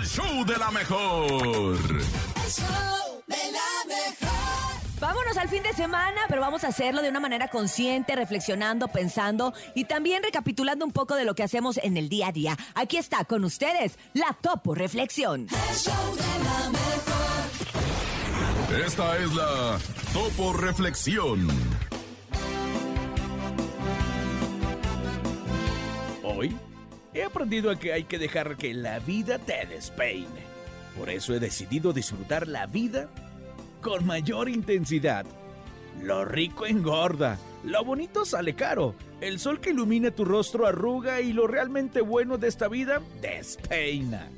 El show de la mejor. El show de la mejor. Vámonos al fin de semana, pero vamos a hacerlo de una manera consciente, reflexionando, pensando y también recapitulando un poco de lo que hacemos en el día a día. Aquí está con ustedes La Topo Reflexión. El show de la mejor. Esta es La Topo Reflexión. Hoy he aprendido a que hay que dejar que la vida te despeine. Por eso he decidido disfrutar la vida con mayor intensidad. Lo rico engorda, lo bonito sale caro, el sol que ilumina tu rostro arruga y lo realmente bueno de esta vida despeina.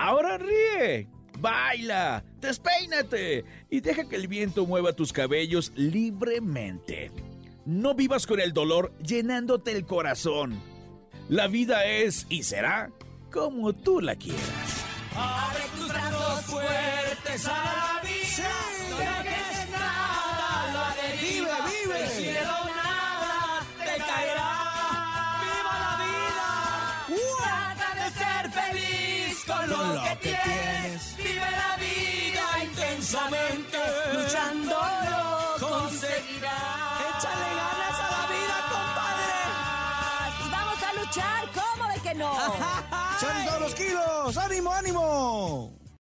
Ahora ríe, baila, despeínate y deja que el viento mueva tus cabellos libremente. No vivas con el dolor llenándote el corazón. La vida es y será como tú la quieras. Abre tus brazos fuertes a la vida. Sí. No dejes nada a la deriva. Vive, vive. El cielo nada te caerá. ¡Viva la vida! Trata de ser feliz con lo que tienes. Vive la vida intensamente. Luchando lo conseguirás. Échale ganas a la vida, compadre. Y vamos a luchar, ¿cómo de que no? ¡Se han dado los kilos! ¡Ánimo, ánimo!